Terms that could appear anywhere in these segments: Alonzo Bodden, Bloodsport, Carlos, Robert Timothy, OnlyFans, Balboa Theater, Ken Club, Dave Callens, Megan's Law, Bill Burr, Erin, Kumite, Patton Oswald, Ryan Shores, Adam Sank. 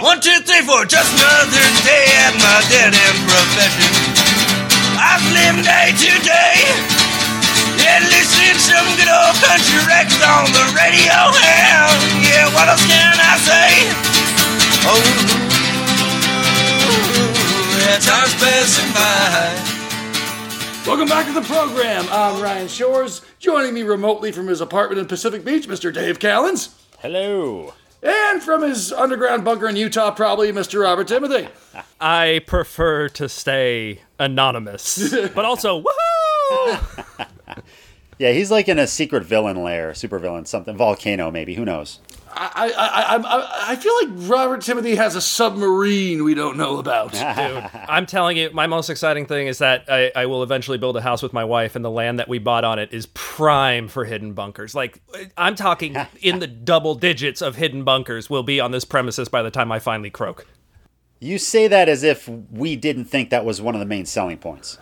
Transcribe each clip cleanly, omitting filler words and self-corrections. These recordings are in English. One, two, three, four. Just another day at my dead-end profession. I've lived day to day. Yeah, listen to some good old country records on the radio. And yeah, what else can I say? Oh, yeah, time's passing by. Welcome back to the program. I'm Ryan Shores. Joining me remotely from his apartment in Pacific Beach, Mr. Dave Callens. Hello. And from his underground bunker in Utah, probably, Mr. Robert Timothy. I prefer to stay anonymous, but also, woohoo! Yeah, he's like in a secret villain lair, supervillain, something, volcano maybe, who knows? I feel like Robert Timothy has a submarine we don't know about. Dude, I'm telling you, my most exciting thing is that I will eventually build a house with my wife, and the land that we bought on it is prime for hidden bunkers. Like, I'm talking in the double digits of hidden bunkers will be on this premises by the time I finally croak. You say that as if we didn't think that was one of the main selling points.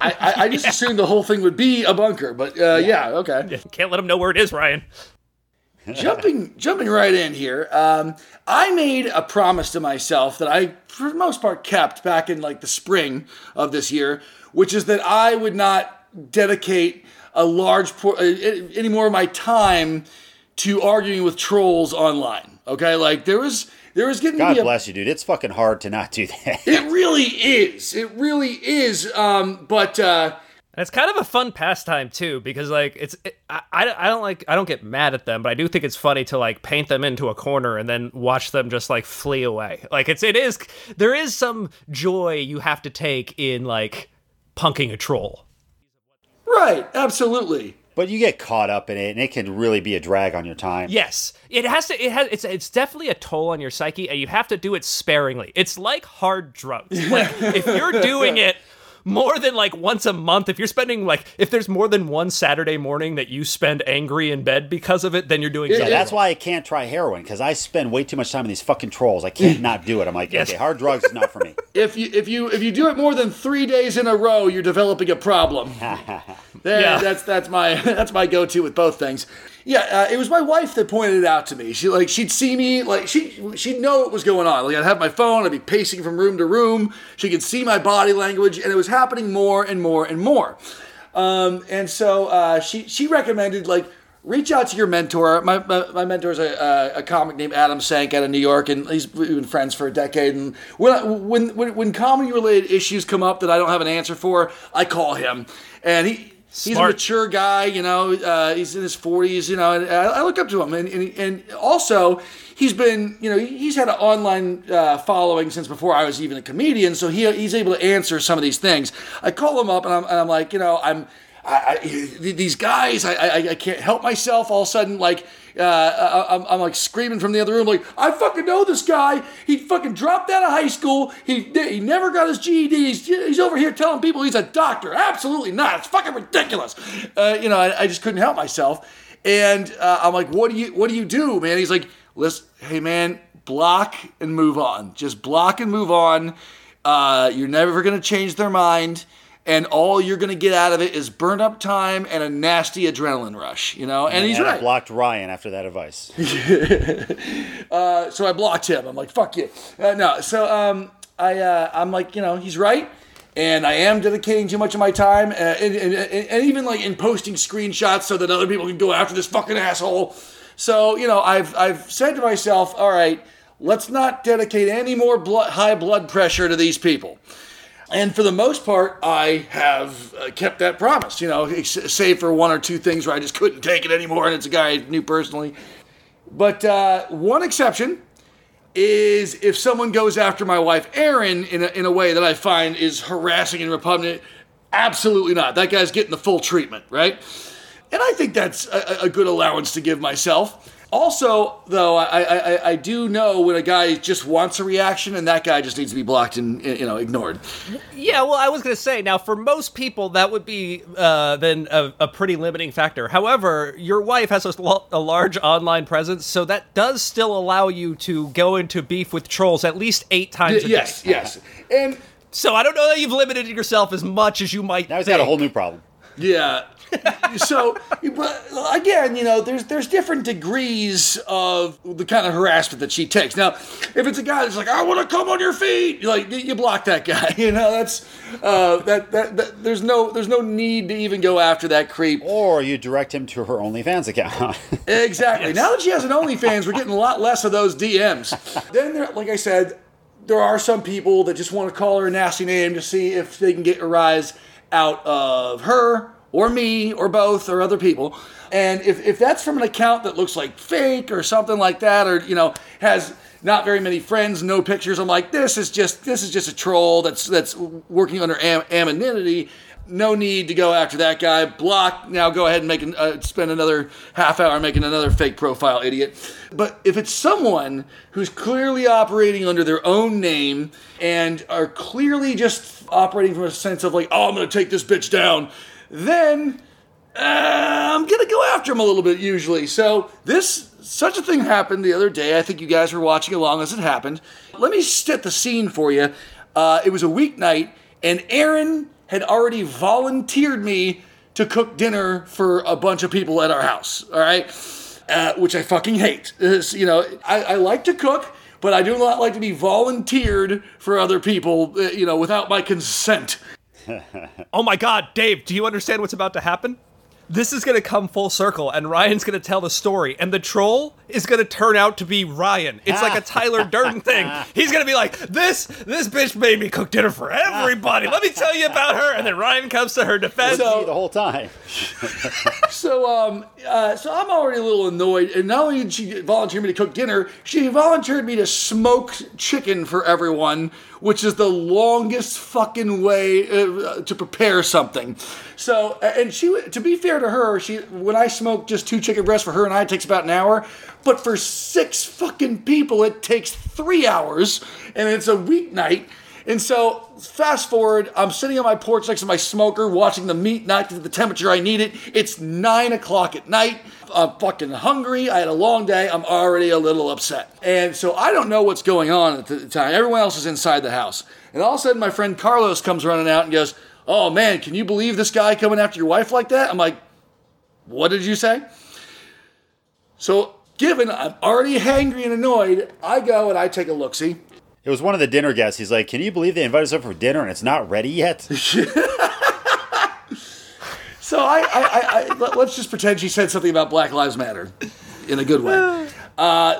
I just assumed the whole thing would be a bunker, but yeah, okay. Can't let them know where it is, Ryan. Jumping right in here, I made a promise to myself that I, for the most part, kept back in like the spring of this year, which is that I would not dedicate a large any more of my time to arguing with trolls online. Okay, like there was getting to be God bless you, dude. It's fucking hard to not do that. It really is. It really is. And it's kind of a fun pastime too, because like I don't get mad at them, but I do think it's funny to like paint them into a corner and then watch them just like flee away. Like there is some joy you have to take in like punking a troll. Right, absolutely. But you get caught up in it, and it can really be a drag on your time. Yes, it has to. It's definitely a toll on your psyche, and you have to do it sparingly. It's like hard drugs. Like if you're doing it more than like once a month, if you're spending like, if there's more than one Saturday morning that you spend angry in bed because of it, then you're doing something. Yeah, that's why I can't try heroin, because I spend way too much time on these fucking trolls. I can't not do it. I'm like, yes. Okay, hard drugs is not for me. If you do it more than 3 days in a row, you're developing a problem. That's my go-to with both things. Yeah, it was my wife that pointed it out to me. She like she'd see me like she'd know what was going on. Like I'd have my phone, I'd be pacing from room to room. She could see my body language, and it was happening more and more and more. And so she recommended like reach out to your mentor. My mentor is a comic named Adam Sank out of New York, and we've been friends for a decade. And when comedy related issues come up that I don't have an answer for, I call him, and he. Smart. He's a mature guy, you know, he's in his 40s, you know, and I look up to him. And also, he's been, you know, he's had an online following since before I was even a comedian, so he's able to answer some of these things. I call him up, and I'm like, you know, these guys, I can't help myself. All of a sudden, like, I'm like screaming from the other room, like, I fucking know this guy. He fucking dropped out of high school. He never got his GED. He's over here telling people he's a doctor. Absolutely not. It's fucking ridiculous. You know, I just couldn't help myself. And I'm like, what do you do, man? He's like, listen, hey man, block and move on. Just block and move on. You're never going to change their mind. And all you're going to get out of it is burnt up time and a nasty adrenaline rush, you know? And he's right. I blocked Ryan after that advice. So I blocked him. I'm like, fuck you. I'm like, you know, he's right. And I am dedicating too much of my time. And even like in posting screenshots so that other people can go after this fucking asshole. So, you know, I've said to myself, all right, let's not dedicate any more high blood pressure to these people. And for the most part, I have kept that promise, you know, save for one or two things where I just couldn't take it anymore, and it's a guy I knew personally. But one exception is if someone goes after my wife, Erin, in a way that I find is harassing and repugnant, absolutely not. That guy's getting the full treatment, right? And I think that's a good allowance to give myself. Also, though, I do know when a guy just wants a reaction, and that guy just needs to be blocked and, you know, ignored. Yeah, well, I was going to say, now, for most people, that would be then a pretty limiting factor. However, your wife has a large online presence, so that does still allow you to go into beef with trolls at least 8 times a day. Yes, yes. And so I don't know that you've limited yourself as much as you might think. Now he's got a whole new problem. Yeah. So, but again, you know, there's different degrees of the kind of harassment that she takes. Now, if it's a guy that's like, I want to come on your feet, like you block that guy. You know, that's that there's no need to even go after that creep. Or you direct him to her OnlyFans account. Exactly. Yes. Now that she has an OnlyFans, we're getting a lot less of those DMs. Then, like I said, there are some people that just want to call her a nasty name to see if they can get a rise out of her. Or me, or both, or other people. And if that's from an account that looks like fake or something like that, or, you know, has not very many friends, no pictures, I'm like, this is just a troll that's working under anonymity. No need to go after that guy. Block. Now go ahead and make spend another half hour making another fake profile, idiot. But if it's someone who's clearly operating under their own name and are clearly just operating from a sense of like, oh, I'm going to take this bitch down, then I'm going to go after him a little bit usually. So such a thing happened the other day. I think you guys were watching along as it happened. Let me set the scene for you. It was a weeknight, and Erin had already volunteered me to cook dinner for a bunch of people at our house, all right? Which I fucking hate. You know, I like to cook, but I do not like to be volunteered for other people, you know, without my consent. Oh my God, Dave, do you understand what's about to happen? This is going to come full circle, and Ryan's going to tell the story, and the troll is going to turn out to be Ryan. It's like a Tyler Durden thing. He's going to be like, this bitch made me cook dinner for everybody. Let me tell you about her. And then Ryan comes to her defense. So, the whole time. So I'm already a little annoyed. And not only did she volunteer me to cook dinner, she volunteered me to smoke chicken for everyone, which is the longest fucking way to prepare something. So, and she, to be fair to her, when I smoke just 2 chicken breasts for her and I, it takes about an hour. But for 6 fucking people, it takes 3 hours, and it's a weeknight. And so, fast forward, I'm sitting on my porch next to my smoker, watching the meat not get to the temperature I need it. It's 9 o'clock at night. I'm fucking hungry. I had a long day. I'm already a little upset. And so, I don't know what's going on at the time. Everyone else is inside the house. And all of a sudden, my friend Carlos comes running out and goes, "Oh, man, can you believe this guy coming after your wife like that?" I'm like, "What did you say?" So, given I'm already hangry and annoyed, I go and I take a look-see. It was one of the dinner guests. He's like, "Can you believe they invited us up for dinner and it's not ready yet?" So I let's just pretend she said something about Black Lives Matter in a good way.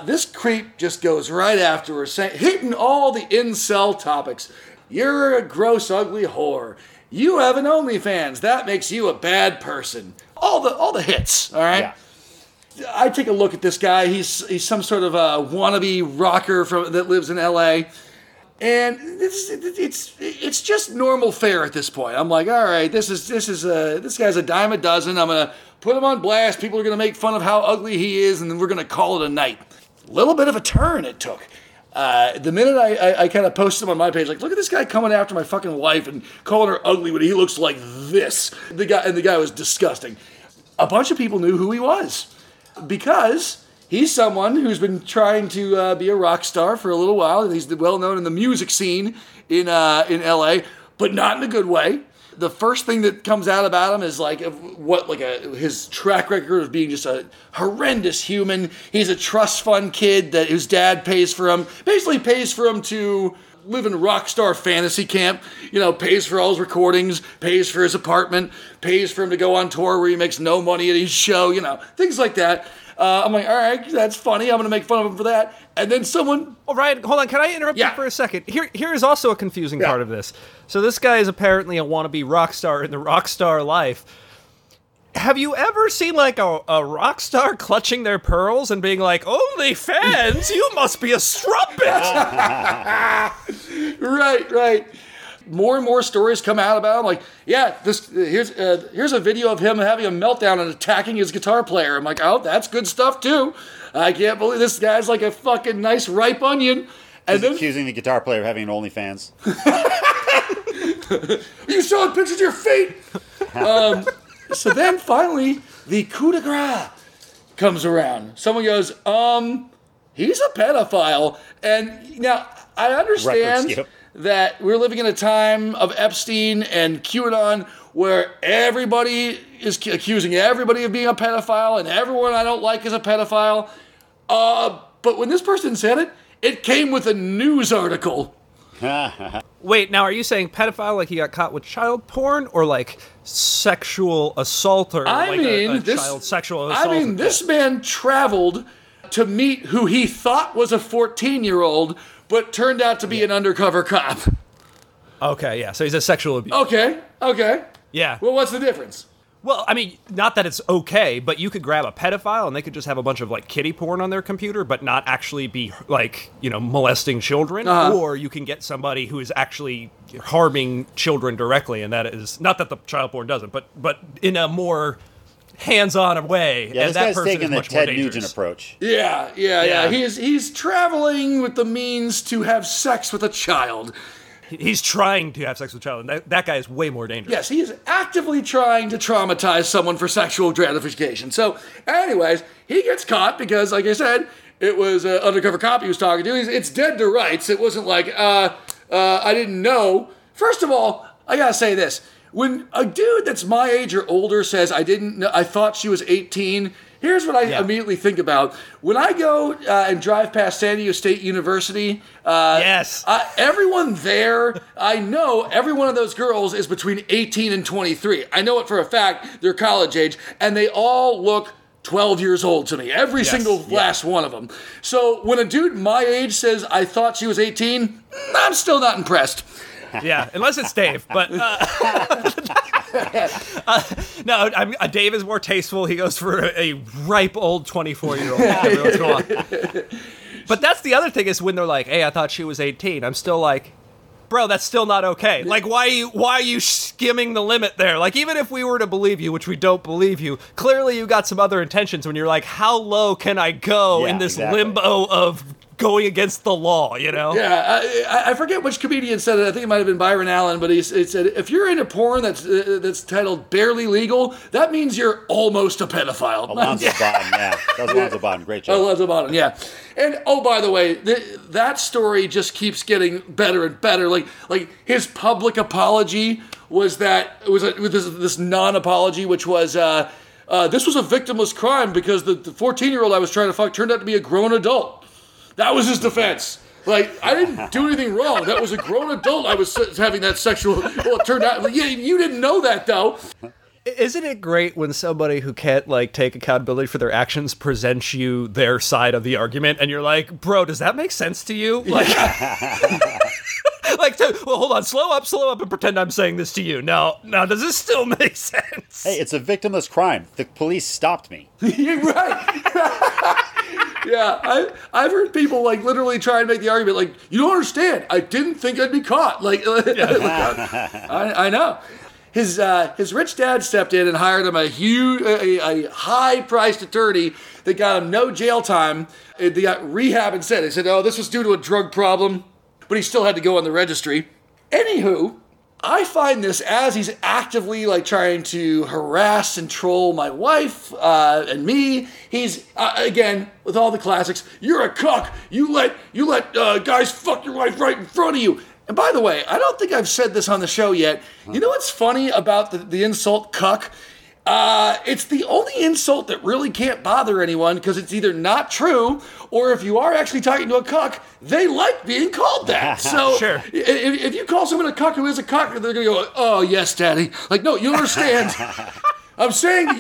This creep just goes right after her, hitting all the incel topics. "You're a gross, ugly whore. You have an OnlyFans. That makes you a bad person." All the hits, all right? Yeah. I take a look at this guy. He's some sort of a wannabe rocker that lives in L.A., and it's just normal fare at this point. I'm like, all right, this guy's a dime a dozen. I'm gonna put him on blast. People are gonna make fun of how ugly he is, and then we're gonna call it a night. Little bit of a turn it took. The minute I kind of posted him on my page, like, "Look at this guy coming after my fucking wife and calling her ugly when he looks like this." The guy was disgusting. A bunch of people knew who he was, because he's someone who's been trying to be a rock star for a little while. He's well known in the music scene in L.A., but not in a good way. The first thing that comes out about him is his track record of being just a horrendous human. He's a trust fund kid that whose dad pays for him to live in rock star fantasy camp. You know, pays for all his recordings, pays for his apartment, pays for him to go on tour where he makes no money at his show. You know, things like that. I'm like, all right, that's funny. I'm going to make fun of him for that. And then someone... Oh, Ryan, hold on. Can I interrupt you for a second? Here is also a confusing part of this. So this guy is apparently a wannabe rock star in the rock star life. Have you ever seen, like, a rock star clutching their pearls and being like, "OnlyFans, you must be a strumpet!" Right. More and more stories come out about him. Like, yeah, here's a video of him having a meltdown and attacking his guitar player. I'm like, oh, that's good stuff too. I can't believe this guy's like a fucking nice ripe onion. And he's accusing the guitar player of having an OnlyFans. "You showing pictures of your feet?" So then finally, the coup de grace comes around. Someone goes, "He's a pedophile." And now I understand that we're living in a time of Epstein and QAnon where everybody is accusing everybody of being a pedophile and everyone I don't like is a pedophile. But when this person said it, it came with a news article. Wait, now are you saying pedophile like he got caught with child porn or like sexual assault or I like mean, a this, child sexual assault? I mean, this man traveled to meet who he thought was a 14-year-old but turned out to be an undercover cop. Okay, yeah, so he's a sexual abuser. Okay. Yeah. Well, what's the difference? Well, I mean, not that it's okay, but you could grab a pedophile and they could just have a bunch of, like, kiddie porn on their computer, but not actually be, like, you know, molesting children. Uh-huh. Or you can get somebody who is actually harming children directly, and that is, not that the child porn doesn't, but in a more hands-on way. Yeah, and this that guy's taking the Ted Nugent approach. Yeah. He's traveling with the means to have sex with a child. He's trying to have sex with a child, and that guy is way more dangerous. Yes, he is actively trying to traumatize someone for sexual gratification. So, anyways, he gets caught because, like I said, it was an undercover cop he was talking to. It's dead to rights. It wasn't like, I didn't know. First of all, I gotta say this. When a dude that's my age or older says, I didn't know, I thought she was 18, here's what I immediately think about. When I go and drive past San Diego State University, everyone there, I know every one of those girls is between 18 and 23. I know it for a fact. They're college age, and they all look 12 years old to me. Every single last one of them. So when a dude my age says, I thought she was 18, I'm still not impressed. Yeah, unless it's Dave, but... no, Dave is more tasteful. He goes for a ripe old 24-year-old. Everyone's going on. But that's the other thing is when they're like, hey, I thought she was 18. I'm still like, bro, that's still not okay. Like, why are you skimming the limit there? Like, even if we were to believe you, which we don't believe you, clearly you got some other intentions when you're like, how low can I go in this limbo of... going against the law, you know? Yeah, I forget which comedian said it. I think it might have been Byron Allen, but he said, if you're into porn that's titled Barely Legal, that means you're almost a pedophile. Alonzo Bodden, That was Alonzo Bodden. Great job. Alonzo Bodden, And, oh, by the way, that story just keeps getting better and better. Like his public apology was this non-apology, which was... this was a victimless crime because the 14-year-old I was trying to fuck turned out to be a grown adult. That was his defense. Like, I didn't do anything wrong. That was a grown adult I was having that sexual... Well, it turned out... Yeah, you didn't know that, though. Isn't it great when somebody who can't, like, take accountability for their actions presents you their side of the argument, and you're like, bro, does that make sense to you? Like... Like, well, hold on, slow up, and pretend I'm saying this to you. Now, does this still make sense? Hey, it's a victimless crime. The police stopped me. You're right. Yeah, I've heard people, like, literally try and make the argument, like, you don't understand. I didn't think I'd be caught. Like, I know. His rich dad stepped in and hired him a high-priced attorney that got him no jail time. They got rehab instead. They said, oh, this was due to a drug problem. But he still had to go on the registry. Anywho, I find this as he's actively like trying to harass and troll my wife and me. He's again with all the classics. You're a cuck. You let guys fuck your wife right in front of you. And by the way, I don't think I've said this on the show yet. You know what's funny about the insult cuck? It's the only insult that really can't bother anyone because it's either not true or if you are actually talking to a cuck, they like being called that. So sure. If you call someone a cuck who is a cuck, they're going to go, oh, yes, daddy. Like, no, you understand. I'm saying that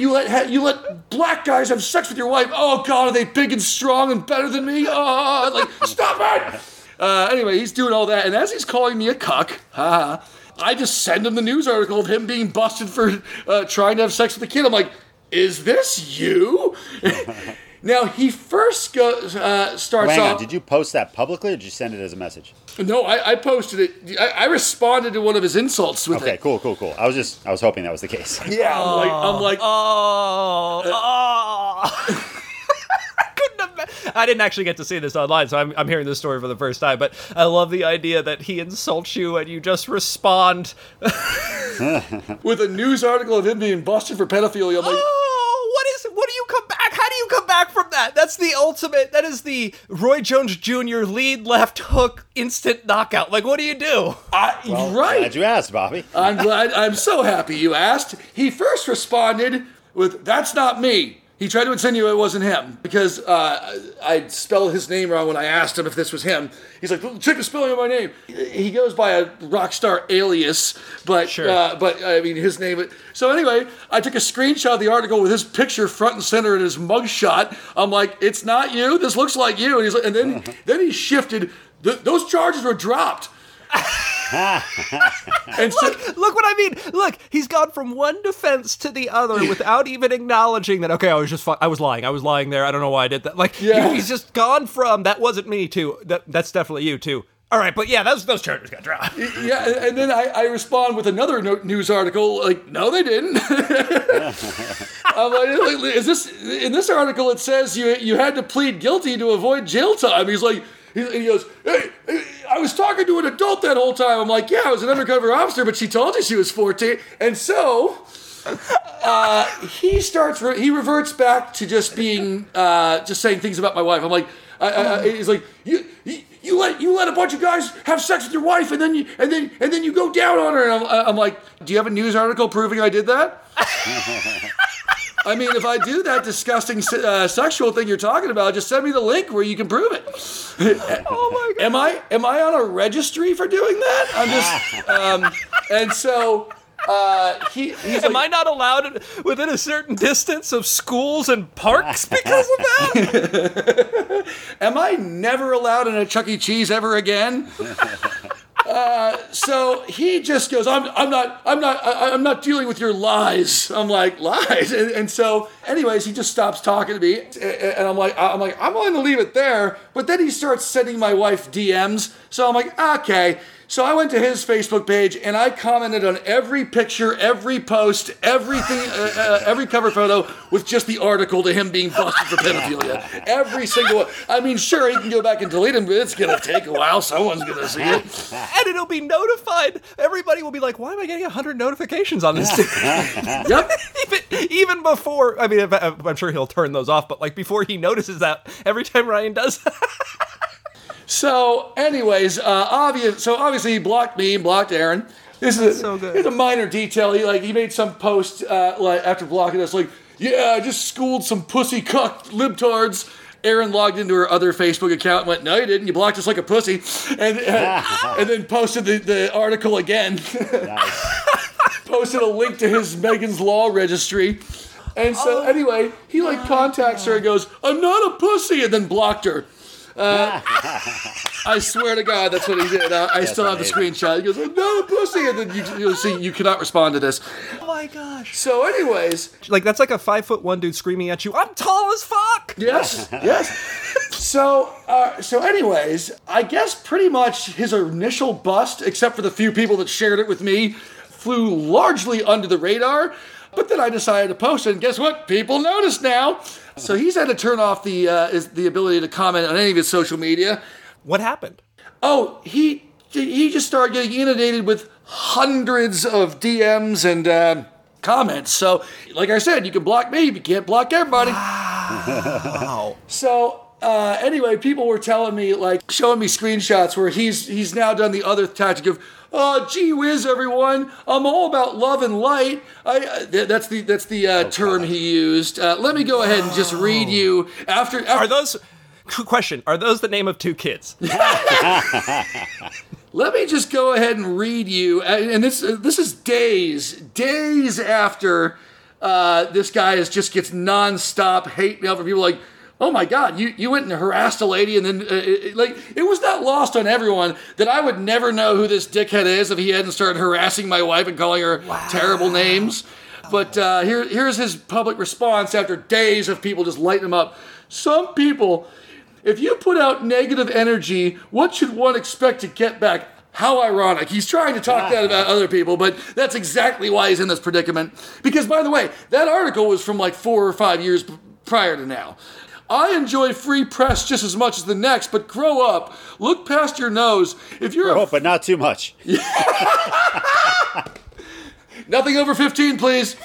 you let black guys have sex with your wife. Oh, God, are they big and strong and better than me? Oh, like, stop it. Anyway, he's doing all that. And as he's calling me a cuck, I just send him the news article of him being busted for trying to have sex with a kid. I'm like, is this you? Now, he first starts off... Hang on, did you post that publicly or did you send it as a message? No, I posted it. I responded to one of his insults with it. Okay, cool. I was hoping that was the case. Yeah, I'm like... I didn't actually get to see this online, so I'm hearing this story for the first time, but I love the idea that he insults you and you just respond with a news article of him being busted for pedophilia. I'm like, what do you come back? How do you come back from that? That's the ultimate. That is the Roy Jones Jr. lead left hook instant knockout. Like, what do you do? Right. Glad you asked, Bobby. I'm glad. I'm so happy you asked. He first responded with, "That's not me." He tried to insinuate it wasn't him because I spelled his name wrong when I asked him if this was him. He's like, check the spelling of my name. He goes by a rock star alias, but sure. But I mean his name. So anyway, I took a screenshot of the article with his picture front and center in his mugshot. I'm like, it's not you. This looks like you. And he's like, and then he shifted. Those charges were dropped. And look what I mean. Look, he's gone from one defense to the other without even acknowledging that, okay, I was lying. I was lying there. I don't know why I did that. Like, he's just gone from, that wasn't me, to, that's definitely you, too. All right, but yeah, those charges got dropped. Yeah, and then I respond with another news article, like, no, they didn't. I'm like, in this article, it says you had to plead guilty to avoid jail time. He's like, he goes, hey, I was talking to an adult that whole time. I'm like, yeah, I was an undercover officer, but she told you she was 14. And so he reverts back to just being, just saying things about my wife. I'm like, he's like, you let a bunch of guys have sex with your wife, and then you go down on her. And I'm like, do you have a news article proving I did that? I mean, if I do that disgusting sexual thing you're talking about, just send me the link where you can prove it. Oh my God! Am I on a registry for doing that? I'm just and so he's. Am I not allowed within a certain distance of schools and parks because of that? Am I never allowed in a Chuck E. Cheese ever again? So he just goes, I'm not dealing with your lies. I'm like, lies? And so anyways, he just stops talking to me, and I'm like, I'm willing to leave it there. But then he starts sending my wife DMs. So I'm like, okay. So I went to his Facebook page and I commented on every picture, every post, everything, every cover photo with just the article to him being busted for pedophilia. Every single one. I mean, sure, he can go back and delete him, but it's going to take a while. Someone's going to see it. And it'll be notified. Everybody will be like, why am I getting 100 notifications on this? Yep. Even before, I mean, I'm sure he'll turn those off, but like before he notices that, every time Ryan does that. So, anyways, obviously he blocked me and blocked Erin. This is a minor detail. He made some post after blocking us, like, yeah, I just schooled some pussy cuck libtards. Erin logged into her other Facebook account and went, no, you didn't. You blocked us like a pussy, and then posted the article again. Nice. Posted a link to his Megan's Law registry. And so, anyway, he contacts her and goes, I'm not a pussy, and then blocked her. I swear to God, that's what he did. I still have the screenshot. He goes, no, pussy. And then you'll see, you cannot respond to this. Oh my gosh. So anyways. That's like a 5'1" dude screaming at you, I'm tall as fuck. Yes, yes. So anyways, I guess pretty much his initial bust, except for the few people that shared it with me, flew largely under the radar. But then I decided to post it, and guess what? People notice now. So he's had to turn off the ability to comment on any of his social media. What happened? Oh, he just started getting inundated with hundreds of DMs and comments. So, like I said, you can block me, but you can't block everybody. Wow. So anyway, people were telling me, showing me screenshots where he's now done the other tactic of, oh, gee whiz, everyone! I'm all about love and light. That's the term he used. Let me go ahead and just read you after. Are those? Question: are those the name of two kids? Let me just go ahead and read you. And this is days after this guy just gets nonstop hate mail from people like, oh my God, you went and harassed a lady, and then, it was not lost on everyone that I would never know who this dickhead is if he hadn't started harassing my wife and calling her terrible names. But here's his public response after days of people just lighting him up. Some people, if you put out negative energy, what should one expect to get back? How ironic. He's trying to talk that about other people, but that's exactly why he's in this predicament. Because, by the way, that article was from 4 or 5 years prior to now. I enjoy free press just as much as the next, but grow up. Look past your nose. If you're grow up, but not too much. Nothing over 15, please.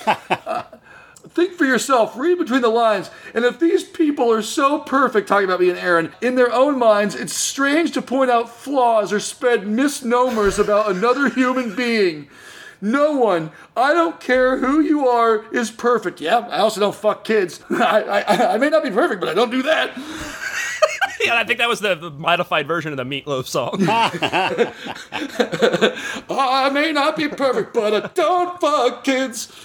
Think for yourself. Read between the lines. And if these people are so perfect, talking about me and Erin, in their own minds, it's strange to point out flaws or spread misnomers about another human being. No one, I don't care who you are, is perfect. Yeah, I also don't fuck kids. I may not be perfect, but I don't do that. Yeah, I think that was the modified version of the Meatloaf song. I may not be perfect, but I don't fuck kids.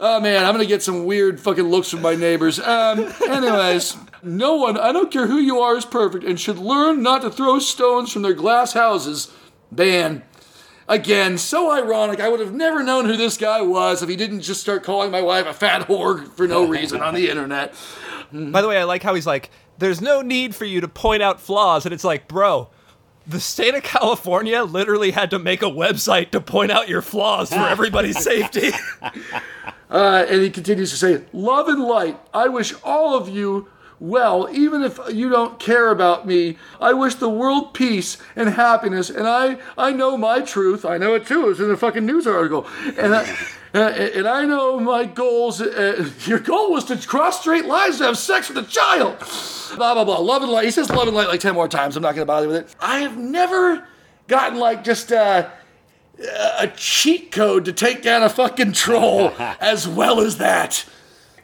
Oh, man, I'm going to get some weird fucking looks from my neighbors. Anyways, no one, I don't care who you are, is perfect and should learn not to throw stones from their glass houses. Ban. Again, so ironic. I would have never known who this guy was if he didn't just start calling my wife a fat whore for no reason on the internet. By the way, I like how he's like, there's no need for you to point out flaws. And it's like, bro, the state of California literally had to make a website to point out your flaws for everybody's safety. And he continues to say, love and light. I wish all of you well, even if you don't care about me, I wish the world peace and happiness. And I know my truth. I know it too. It was in a fucking news article. And I know my goals. Your goal was to cross straight lines to have sex with a child. Blah, blah, blah. Love and light. He says love and light like 10 more times. I'm not going to bother with it. I have never gotten like just a cheat code to take down a fucking troll as well as that.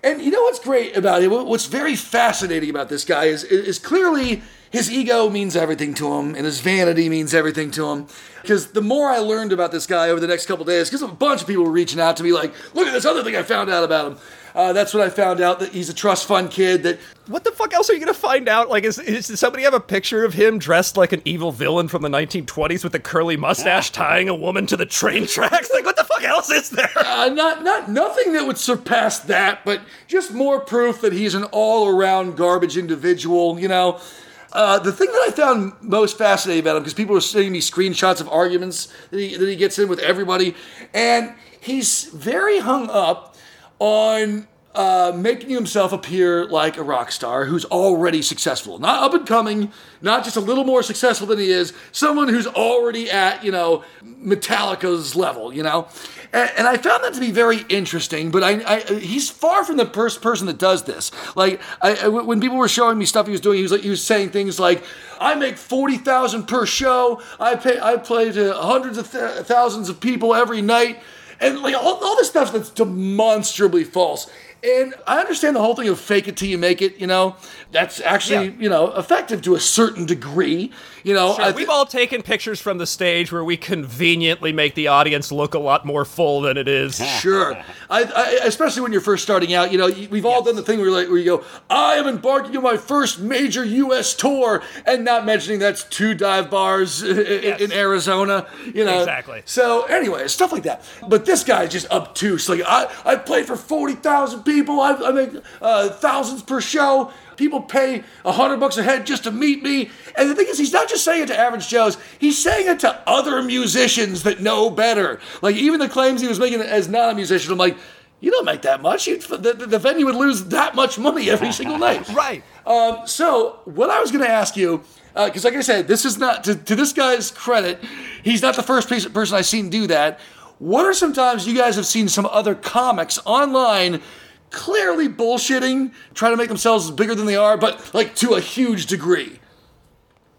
And you know what's great about it? What's very fascinating about this guy is clearly his ego means everything to him and his vanity means everything to him. Because the more I learned about this guy over the next couple days, because a bunch of people were reaching out to me like, look at this other thing I found out about him. That's when I found out that he's a trust fund kid. That what the fuck else are you going to find out? Like, does somebody have a picture of him dressed like an evil villain from the 1920s with a curly mustache tying a woman to the train tracks? Like, what the fuck else is there? Nothing that would surpass that, but just more proof that he's an all-around garbage individual, you know? The thing that I found most fascinating about him, because people were sending me screenshots of arguments that he gets in with everybody, and he's very hung up on making himself appear like a rock star who's already successful. Not up and coming, not just a little more successful than he is, someone who's already at, you know, Metallica's level, you know? And I found that to be very interesting, but he's far from the first person that does this. Like, when people were showing me stuff he was doing, he was saying things like, I make $40,000 per show, I play to hundreds of thousands of people every night, and like all this stuff that's demonstrably false. And I understand the whole thing of fake it till you make it, you know. That's actually, you know, effective to a certain degree, you know. Sure. We've all taken pictures from the stage where we conveniently make the audience look a lot more full than it is. Sure. I especially when you're first starting out, you know, we've all done the thing where you go, I am embarking on my first major U.S. tour, and not mentioning that's 2 dive bars in Arizona, you know. Exactly. So anyway, stuff like that. But this guy is just obtuse. Like, I played for 40,000 people. I make thousands per show. People pay $100 a head just to meet me. And the thing is, he's not just saying it to average Joes. He's saying it to other musicians that know better. Like, even the claims he was making as not a musician, I'm like, you don't make that much. The venue would lose that much money every single night. Right. So what I was going to ask you, because like I said, this is not, to this guy's credit, he's not the first person I've seen do that. What are some times you guys have seen some other comics online clearly bullshitting, trying to make themselves bigger than they are, but like to a huge degree?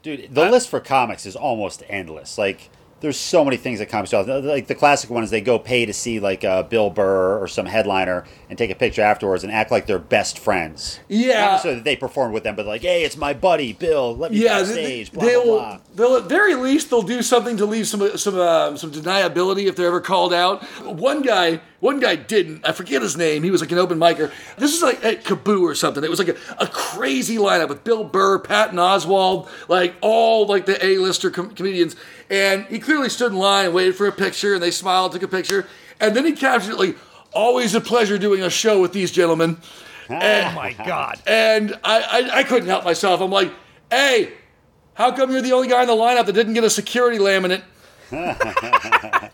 Dude, the list for comics is almost endless. Like, there's so many things that comics do. Like, the classic one is they go pay to see like Bill Burr or some headliner and take a picture afterwards and act like they're best friends. Yeah. Not so that they perform with them, but like, hey, it's my buddy Bill. Let me backstage. Blah, blah, blah. They'll at very least they'll do something to leave some deniability if they're ever called out. One guy didn't. I forget his name. He was like an open micer. This is like at Kaboo or something. It was like a crazy lineup with Bill Burr, Patton Oswald, like all like the A-lister comedians. And he clearly stood in line and waited for a picture, and they smiled, took a picture. And then he captured it like, always a pleasure doing a show with these gentlemen. And, oh, my God. And I couldn't help myself. I'm like, hey, how come you're the only guy in the lineup that didn't get a security laminate?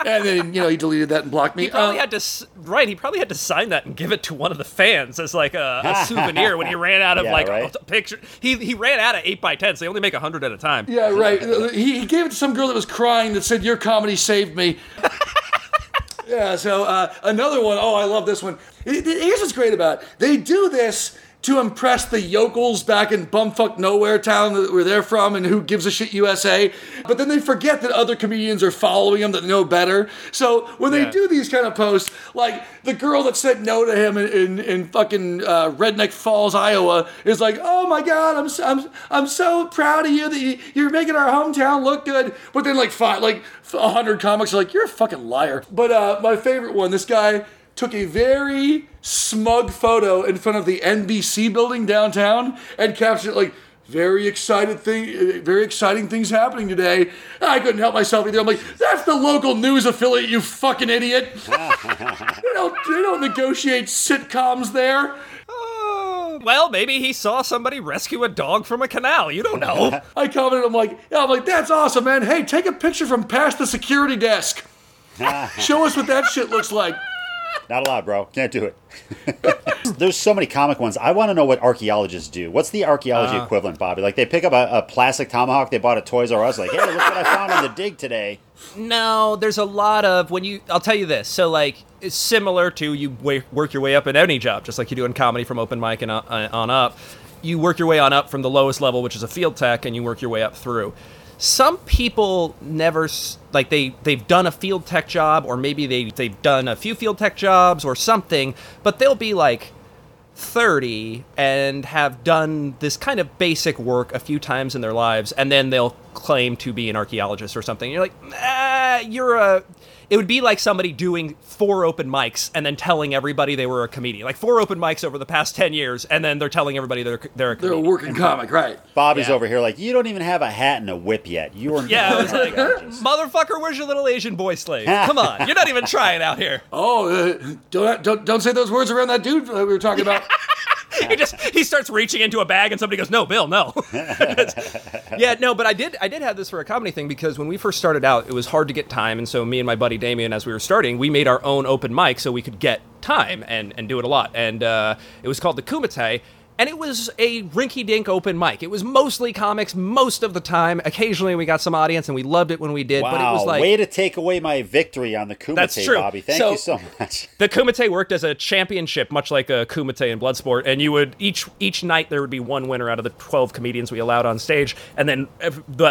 And then, you know, he deleted that and blocked me. He probably had to sign that and give it to one of the fans as like a souvenir when he ran out of a picture. He ran out of 8x10s. They only make 100 at a time. Yeah, right. He gave it to some girl that was crying that said, your comedy saved me. Yeah, so another one, oh, I love this one. Here's what's great about it. They do this to impress the yokels back in bumfuck nowhere town where they're from and who gives a shit USA. But then they forget that other comedians are following them that know better. So when they do these kind of posts, like the girl that said no to him in fucking Redneck Falls, Iowa, is like, oh my God, I'm so proud of you that you're making our hometown look good. But then like 100 comics are like, you're a fucking liar. But my favorite one, this guy took a very smug photo in front of the NBC building downtown and captioned it like, very exciting things happening today. I couldn't help myself either. I'm like, that's the local news affiliate, you fucking idiot. They don't negotiate sitcoms there. Well, maybe he saw somebody rescue a dog from a canal. You don't know. I commented, I'm like, that's awesome, man. Hey, take a picture from past the security desk. Show us what that shit looks like. Not allowed, bro. Can't do it. There's so many comic ones. I want to know what archaeologists do. What's the archaeology equivalent, Bobby? Like, they pick up a plastic tomahawk they bought at Toys R Us. Like, hey, look what I found on the dig today. No, there's a lot of I'll tell you this. So, like, it's similar to you work your way up in any job, just like you do in comedy from open mic and on up. You work your way on up from the lowest level, which is a field tech, and you work your way up through. Some people never, like, they've done a field tech job, or maybe they've done a few field tech jobs or something, but they'll be like 30 and have done this kind of basic work a few times in their lives, and then they'll claim to be an archaeologist or something. And you're like, it would be like somebody doing 4 open mics and then telling everybody they were a comedian. Like 4 open mics over the past 10 years, and then they're telling everybody they're a comedian. They're a working comic, right? Bobby's over here like, you don't even have a hat and a whip yet. You're I was like, motherfucker, where's your little Asian boy slave? Come on, you're not even trying out here. Oh, don't say those words around that dude that we were talking about. He starts reaching into a bag and somebody goes, no, Bill, no. But I did have this for a comedy thing, because when we first started out, it was hard to get time. And so me and my buddy Damien, as we were starting, we made our own open mic so we could get time and do it a lot. And it was called the Kumite. And it was a rinky-dink open mic. It was mostly comics most of the time. Occasionally, we got some audience, and we loved it when we did. Wow, but it was like, way to take away my victory on the Kumite, that's true. Bobby. Thank you so much. The Kumite worked as a championship, much like a Kumite in Bloodsport. And you would each night there would be one winner out of the 12 comedians we allowed on stage, and then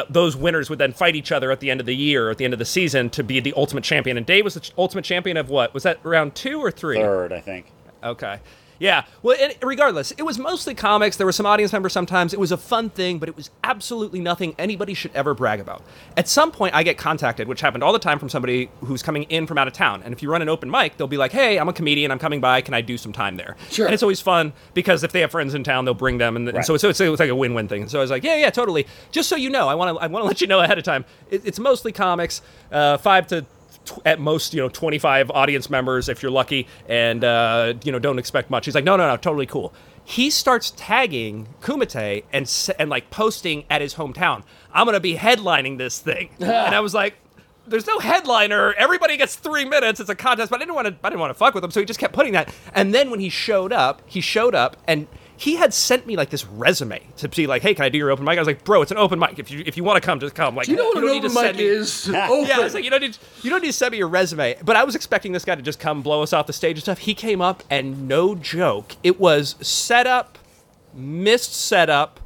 those winners would then fight each other at the end of the year, or at the end of the season, to be the ultimate champion. And Dave was the ultimate champion of what? Was that round 2 or 3? Third, I think. Okay. Yeah, well, regardless, it was mostly comics. There were some audience members sometimes. It was a fun thing, but it was absolutely nothing anybody should ever brag about. At some point, I get contacted, which happened all the time, from somebody who's coming in from out of town. And if you run an open mic, they'll be like, hey, I'm a comedian. I'm coming by. Can I do some time there? Sure. And it's always fun, because if they have friends in town, they'll bring them. And so it's like a win-win thing. And so I was like, yeah, totally. Just so you know, I want to let you know ahead of time, it's mostly comics, 5 to... at most, 25 audience members if you're lucky, and don't expect much. He's like, no, totally cool. He starts tagging Kumite and like posting at his hometown. I'm gonna be headlining this thing, and I was like, there's no headliner. Everybody gets 3 minutes. It's a contest. But I didn't want to fuck with him, so he just kept putting that. And then when he showed up and he had sent me like this resume to be like, hey, can I do your open mic? I was like, bro, it's an open mic. If you want to come, just come. Like, do you know what an open mic is? Yeah, I was like, you don't need to send me your resume. But I was expecting this guy to just come blow us off the stage and stuff. He came up, and no joke, it was setup, missed setup,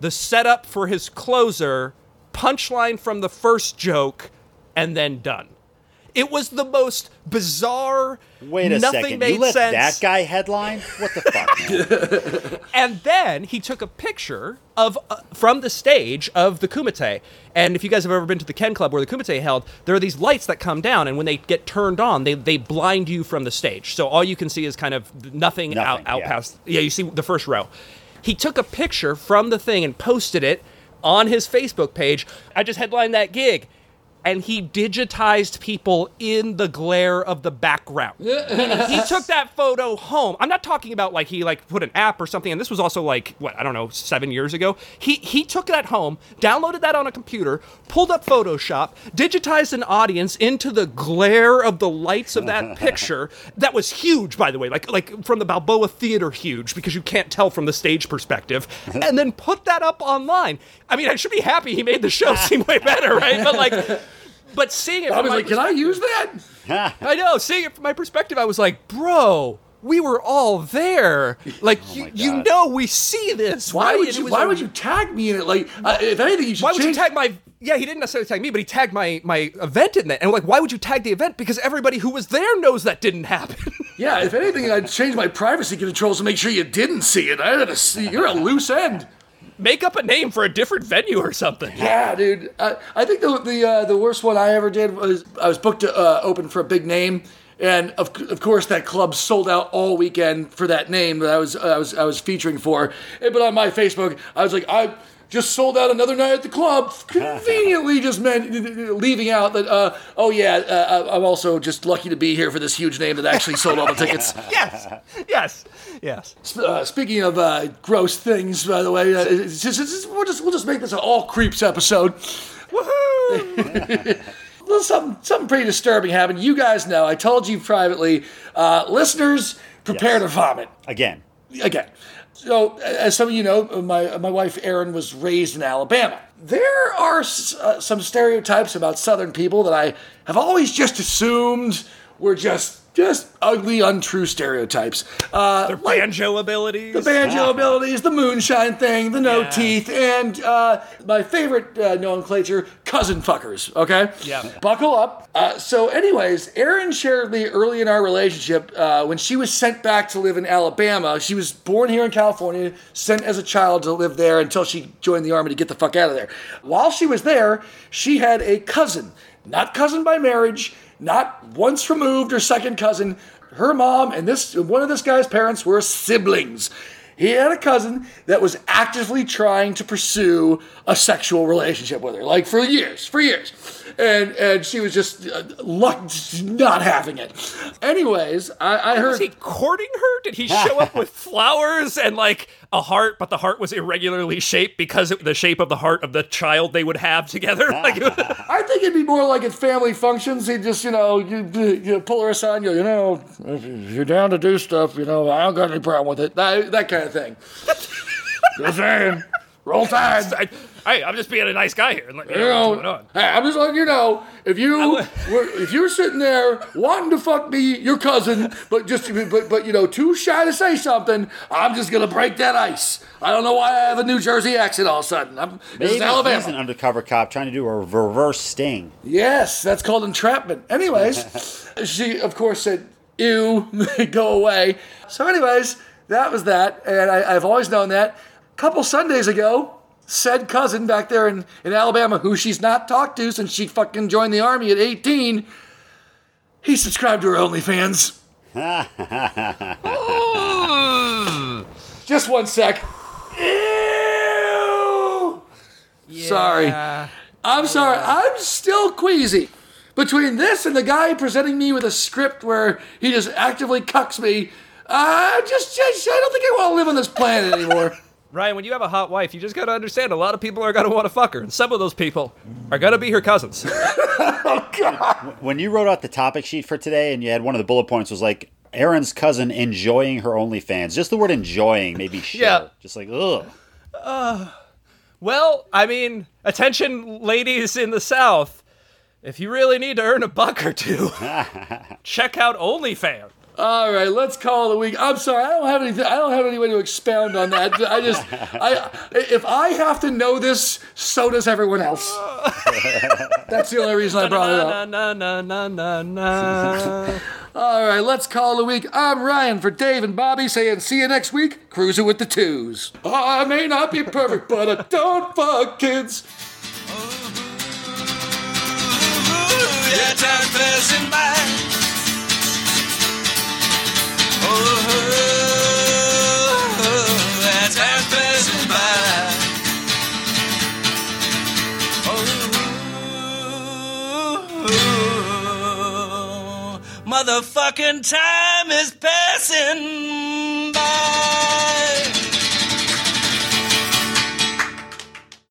the setup for his closer, punchline from the first joke, and then done. It was the most bizarre. Wait a second, you let that guy headline? What the fuck, man? And then he took a picture of from the stage of the Kumite. And if you guys have ever been to the Ken Club where the Kumite held, there are these lights that come down, and when they get turned on, they blind you from the stage. So all you can see is kind of nothing out past. Yeah, you see the first row. He took a picture from the thing and posted it on his Facebook page. I just headlined that gig. And he digitized people in the glare of the background. He took that photo home. I'm not talking about like he like put an app or something. And this was also like, 7 years ago. He took that home, downloaded that on a computer, pulled up Photoshop, digitized an audience into the glare of the lights of that picture. That was huge, by the way, like from the Balboa Theater, huge, because you can't tell from the stage perspective. And then put that up online. I mean, I should be happy he made the show seem way better, right? But like... But seeing it, I was like, "Can I use that?" I know. Seeing it from my perspective, I was like, "Bro, we were all there. Like, oh you know, we see this. Why would you? Why would you tag me in it? Like, if anything, you should. Why would you tag my? Yeah, he didn't necessarily tag me, but he tagged my event in that. And like, why would you tag the event? Because everybody who was there knows that didn't happen. Yeah, if anything, I'd change my privacy controls to make sure you didn't see it. You're a loose end. Make up a name for a different venue or something. Yeah, dude. I think the worst one I ever did was I was booked to open for a big name, and of course that club sold out all weekend for that name that I was featuring for. But on my Facebook, I was like, I just sold out another night at the club. Conveniently, just meant leaving out that. I'm also just lucky to be here for this huge name that actually sold all the tickets. Yes. Speaking of gross things, by the way, we'll just make this an all creeps episode. Woohoo! Well, something pretty disturbing happened. You guys know. I told you privately. Listeners, prepare to vomit again. So, as some of you know, my wife Erin was raised in Alabama. There are some stereotypes about Southern people that I have always just assumed were just ugly, untrue stereotypes. Their banjo abilities. The banjo abilities, the moonshine thing, the no teeth, and my favorite nomenclature, cousin fuckers, okay? Yeah. Buckle up. So anyways, Erin shared me early in our relationship when she was sent back to live in Alabama. She was born here in California, sent as a child to live there until she joined the Army to get the fuck out of there. While she was there, she had a cousin. Not cousin by marriage, not once removed or second cousin. Her mom and one of this guy's parents were siblings. He had a cousin that was actively trying to pursue a sexual relationship with her, like for years. And she was just not having it. Anyways, I heard... Was he courting her? Did he show up with flowers and like a heart, but the heart was irregularly shaped because of the shape of the heart of the child they would have together? Like, I think it'd be more like at family functions. He'd just, you pull her aside and go, if you're down to do stuff, I don't got any problem with it. That kind of thing. Just saying. Roll Tide. Hey, I'm just being a nice guy here. And what's going on. Hey, I'm just letting you know, if you're sitting there wanting to fuck me, your cousin, but too shy to say something, I'm just gonna break that ice. I don't know why I have a New Jersey accent all of a sudden. Maybe he's an undercover cop trying to do a reverse sting. Yes, that's called entrapment. Anyways, she of course said, "Ew, go away." So, anyways, that was that, and I've always known that. A couple Sundays ago, said cousin back there in Alabama, who she's not talked to since she fucking joined the Army at 18, he subscribed to her OnlyFans. Just one sec. Ew! Yeah. Sorry. I'm sorry. I'm still queasy. Between this and the guy presenting me with a script where he just actively cucks me, I don't think I want to live on this planet anymore. Ryan, when you have a hot wife, you just got to understand a lot of people are going to want to fuck her, and some of those people are going to be her cousins. Oh, God. When you wrote out the topic sheet for today and you had one of the bullet points was like, Erin's cousin enjoying her OnlyFans. Just the word enjoying made me shiver. Yeah. Just like, ugh. Well, I mean, attention ladies in the South, if you really need to earn a buck or two, check out OnlyFans. All right, let's call it a week. I'm sorry, I don't have any way to expound on that. If I have to know this, so does everyone else. That's the only reason I brought it up. All right, let's call it a week. I'm Ryan for Dave and Bobby saying see you next week. Cruising with the twos. I may not be perfect, but I don't fuck kids. Yeah, time passing by. Oh, that time passing by. Oh, motherfucking time is passing by.